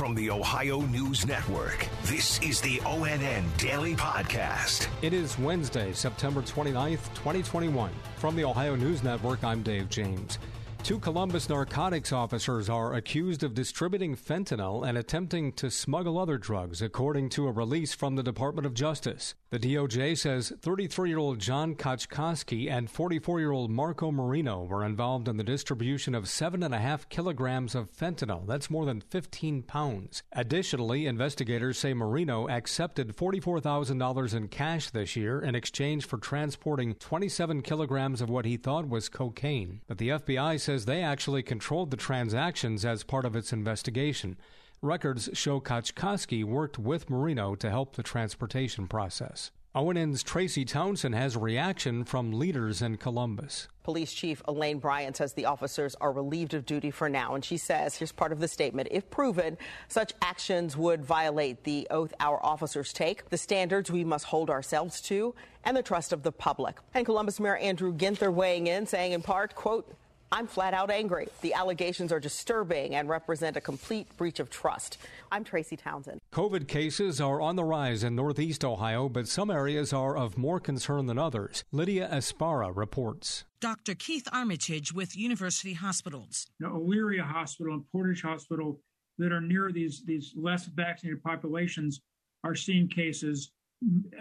From the Ohio News Network, this is the ONN Daily Podcast. It is Wednesday, September 29th, 2021. From the Ohio News Network, I'm Dave James. Two Columbus narcotics officers are accused of distributing fentanyl and attempting to smuggle other drugs, according to a release from the Department of Justice. The DOJ says 33-year-old John Kotchkowski and 44-year-old Marco Marino were involved in the distribution of 7.5 kilograms of fentanyl. That's more than 15 pounds. Additionally, investigators say Marino accepted $44,000 in cash this year in exchange for transporting 27 kilograms of what he thought was cocaine. But the FBI says they actually controlled the transactions as part of its investigation. Records show Kotchkowski worked with Marino to help the transportation process. ONN's Tracy Townsend has reaction from leaders in Columbus. Police Chief Elaine Bryant says the officers are relieved of duty for now, and she says, here's part of the statement, if proven, such actions would violate the oath our officers take, the standards we must hold ourselves to, and the trust of the public. And Columbus Mayor Andrew Ginther weighing in, saying in part, quote, I'm flat out angry. The allegations are disturbing and represent a complete breach of trust. I'm Tracy Townsend. COVID cases are on the rise in Northeast Ohio, but some areas are of more concern than others. Lydia Espara reports. Dr. Keith Armitage with University Hospitals. The Elyria Hospital and Portage Hospital that are near these less vaccinated populations are seeing cases,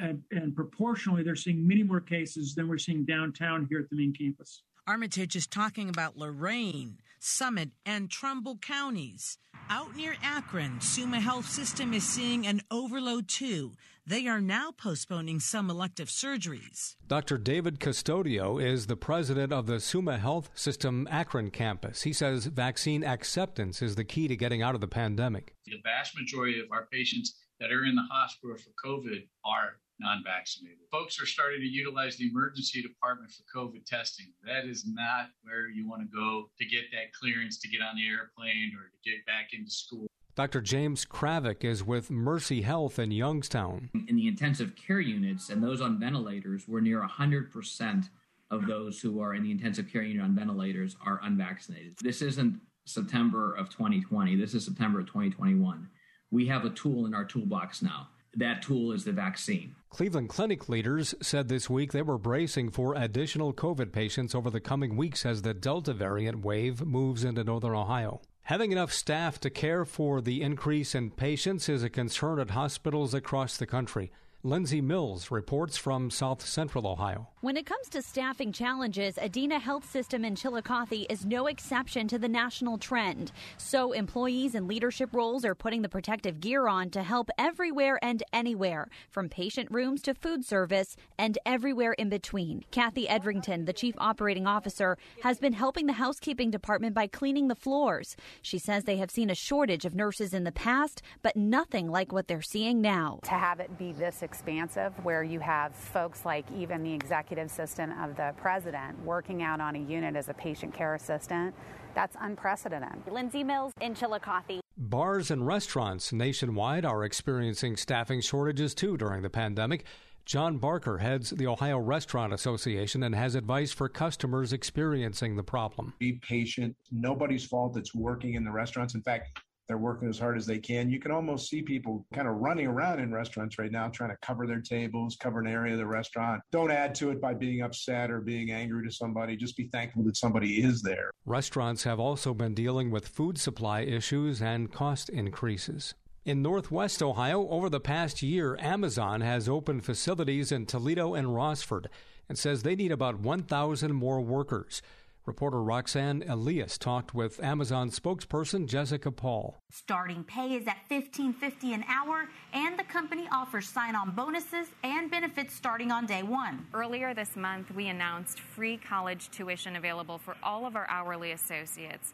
and proportionally they're seeing many more cases than we're seeing downtown here at the main campus. Armitage is talking about Lorain, Summit, and Trumbull counties. Out near Akron, Summa Health System is seeing an overload, too. They are now postponing some elective surgeries. Dr. David Custodio is the president of the Summa Health System Akron campus. He says vaccine acceptance is the key to getting out of the pandemic. The vast majority of our patients that are in the hospital for COVID are non-vaccinated. Folks are starting to utilize the emergency department for COVID testing. That is not where you want to go to get that clearance to get on the airplane or to get back into school. Dr. James Kravick is with Mercy Health in Youngstown. In the intensive care units and those on ventilators, we're near 100% of those who are in the intensive care unit on ventilators are unvaccinated. This isn't September of 2020. This is September of 2021. We have a tool in our toolbox now. That tool is the vaccine. Cleveland Clinic leaders said this week they were bracing for additional COVID patients over the coming weeks as the Delta variant wave moves into northern Ohio. Having enough staff to care for the increase in patients is a concern at hospitals across the country. Lindsay Mills reports from South Central Ohio. When it comes to staffing challenges, Adena Health System in Chillicothe is no exception to the national trend. So employees in leadership roles are putting the protective gear on to help everywhere and anywhere, from patient rooms to food service and everywhere in between. Kathy Edrington, the chief operating officer, has been helping the housekeeping department by cleaning the floors. She says they have seen a shortage of nurses in the past, but nothing like what they're seeing now. To have it be this expansive, where you have folks like even the executive assistant of the president working out on a unit as a patient care assistant, that's unprecedented. Lindsay Mills in Chillicothe. Bars and restaurants nationwide are experiencing staffing shortages too during the pandemic. John Barker heads the Ohio Restaurant Association and has advice for customers experiencing the problem. Be patient. Nobody's fault that's working in the restaurants. In fact, they're working as hard as they can. You can almost see people kind of running around in restaurants right now, trying to cover their tables, cover an area of the restaurant. Don't add to it by being upset or being angry to somebody. Just be thankful that somebody is there. Restaurants have also been dealing with food supply issues and cost increases. In Northwest Ohio, over the past year, Amazon has opened facilities in Toledo and Rossford and says they need about 1,000 more workers. Reporter Roxanne Elias talked with Amazon spokesperson Jessica Paul. Starting pay is at $15.50 an hour, and the company offers sign-on bonuses and benefits starting on day one. Earlier this month, we announced free college tuition available for all of our hourly associates.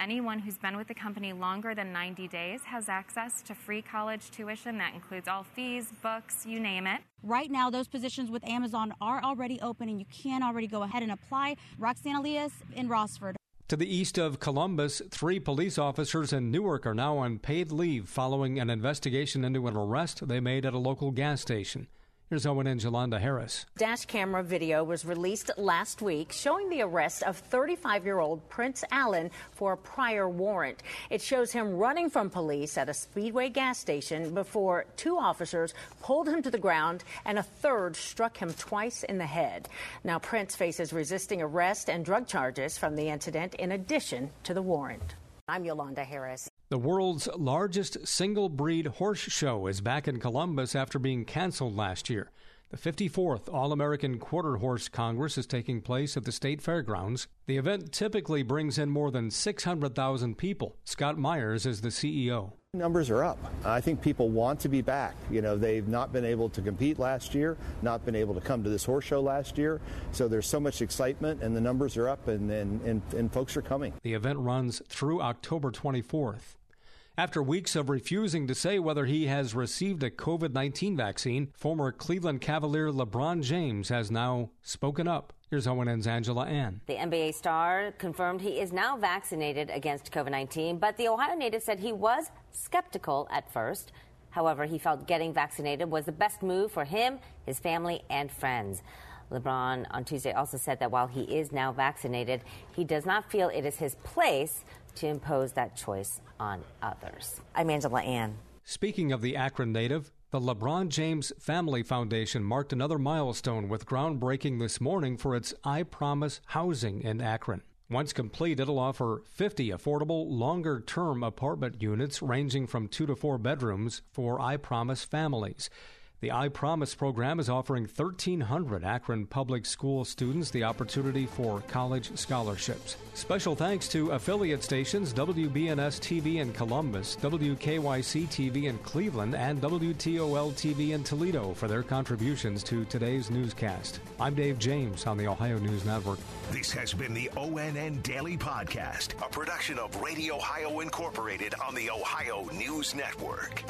Anyone who's been with the company longer than 90 days has access to free college tuition. That includes all fees, books, you name it. Right now, those positions with Amazon are already open, and you can already go ahead and apply. Roxanne Elias in Rossford. To the east of Columbus, 3 police officers in Newark are now on paid leave following an investigation into an arrest they made at a local gas station. Here's ONN's Yolanda Harris. Dash camera video was released last week showing the arrest of 35-year-old Prince Allen for a prior warrant. It shows him running from police at a Speedway gas station before two officers pulled him to the ground and a third struck him twice in the head. Now, Prince faces resisting arrest and drug charges from the incident in addition to the warrant. I'm Yolanda Harris. The world's largest single-breed horse show is back in Columbus after being canceled last year. The 54th All-American Quarter Horse Congress is taking place at the state fairgrounds. The event typically brings in more than 600,000 people. Scott Myers is the CEO. Numbers are up. I think people want to be back. You know, they've not been able to compete last year, not been able to come to this horse show last year. So there's so much excitement, and the numbers are up, and folks are coming. The event runs through October 24th. After weeks of refusing to say whether he has received a COVID-19 vaccine, former Cleveland Cavalier LeBron James has now spoken up. Here's ONN's Angela Ann. The NBA star confirmed he is now vaccinated against COVID-19, but the Ohio native said he was skeptical at first. However, he felt getting vaccinated was the best move for him, his family, and friends. LeBron on Tuesday also said that while he is now vaccinated, he does not feel it is his place to impose that choice on others. I'm Angela Ann. Speaking of the Akron native, the LeBron James Family Foundation marked another milestone with groundbreaking this morning for its I Promise housing in Akron. Once complete, it'll offer 50 affordable, longer-term apartment units ranging from 2 to 4 bedrooms for I Promise families. The I Promise program is offering 1,300 Akron Public School students the opportunity for college scholarships. Special thanks to affiliate stations WBNS-TV in Columbus, WKYC-TV in Cleveland, and WTOL-TV in Toledo for their contributions to today's newscast. I'm Dave James on the Ohio News Network. This has been the ONN Daily Podcast, a production of Radio Ohio Incorporated on the Ohio News Network.